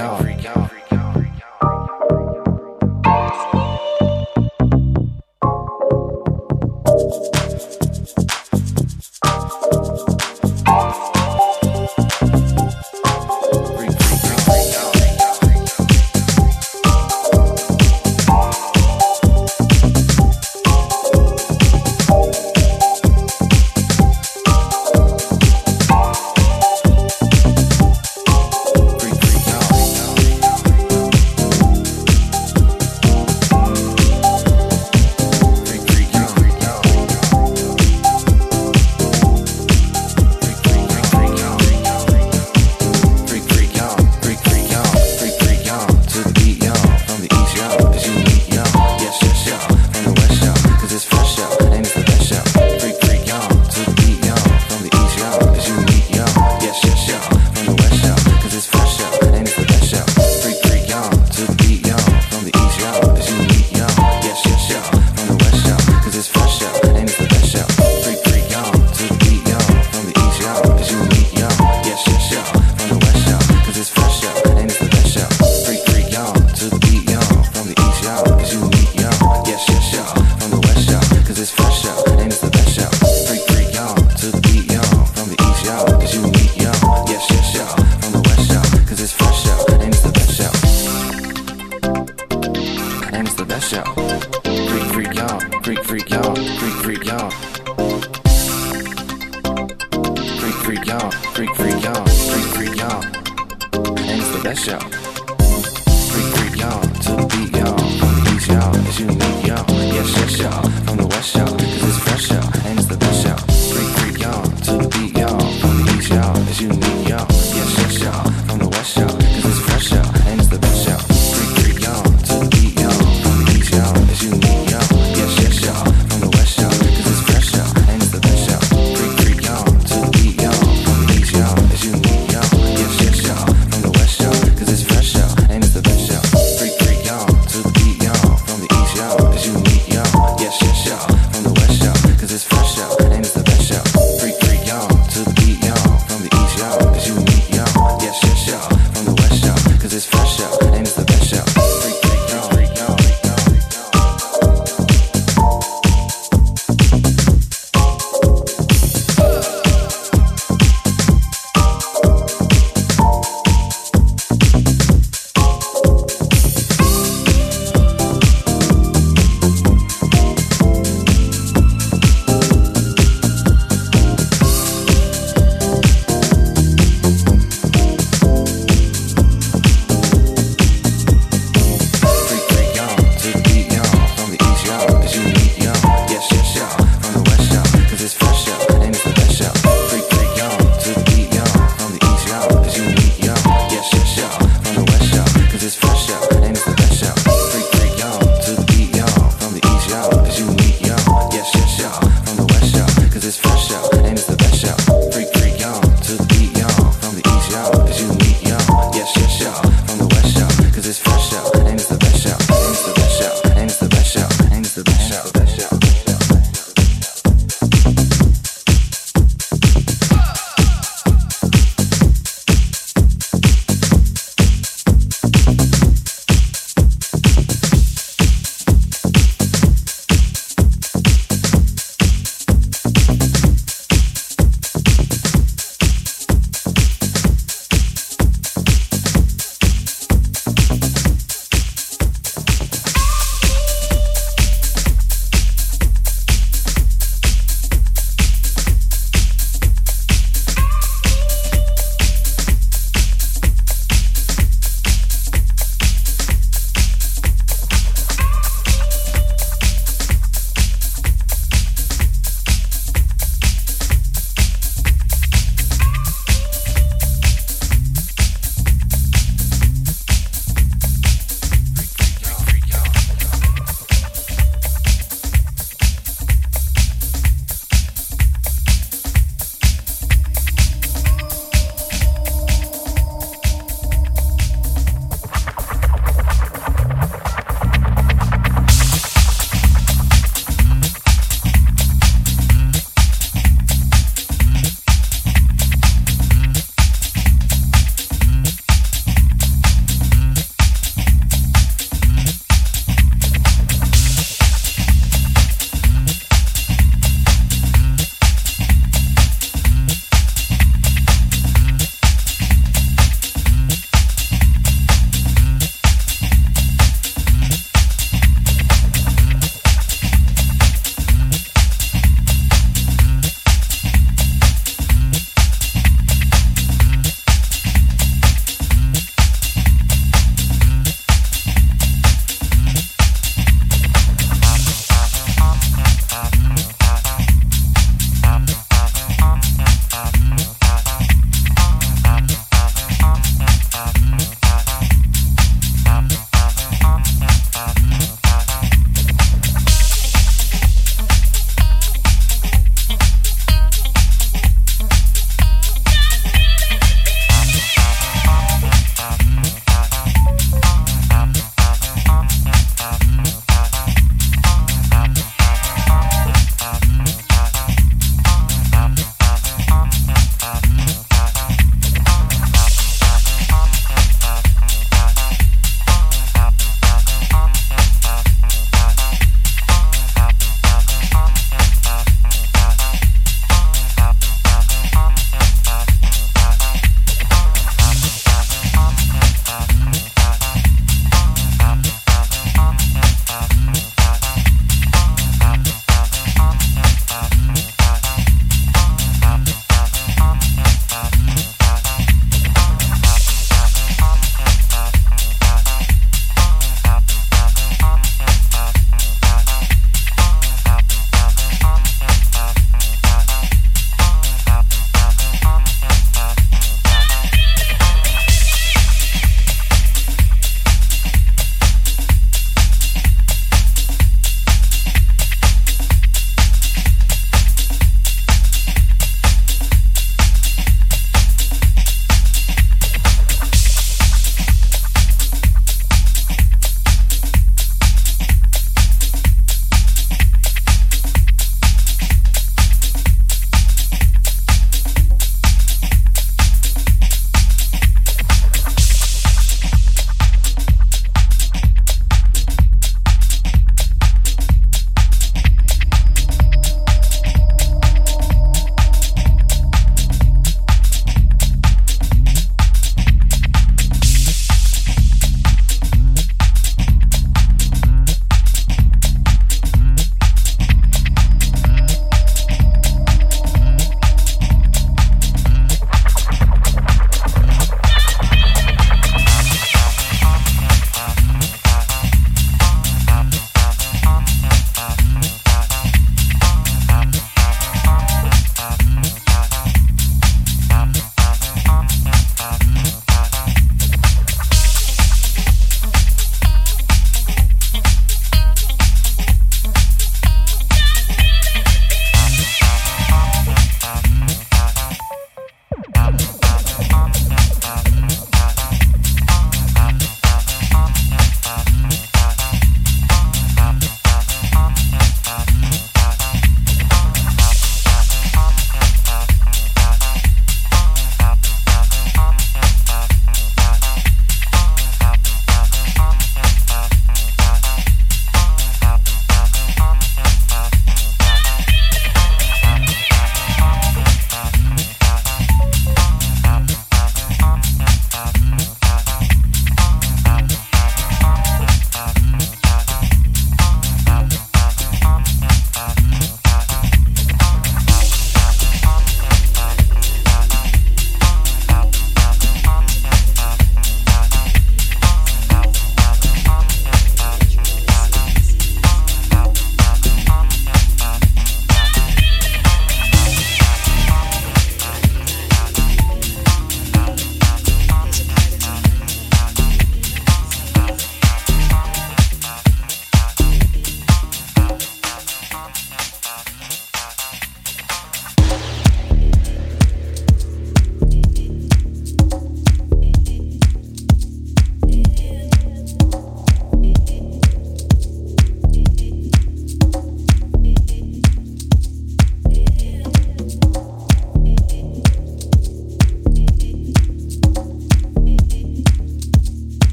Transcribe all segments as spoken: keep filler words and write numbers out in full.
out. Freak out. Freak, freak, y'all, to the beat, y'all, from the east, y'all, 'cause you unique, y'all, yes, yes, y'all, from the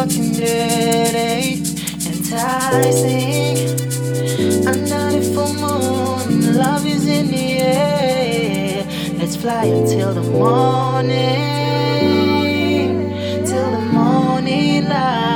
fucking dirty, enticing. Under the full moon, love is in the air. Let's fly until the morning, till the morning light.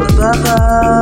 Bye.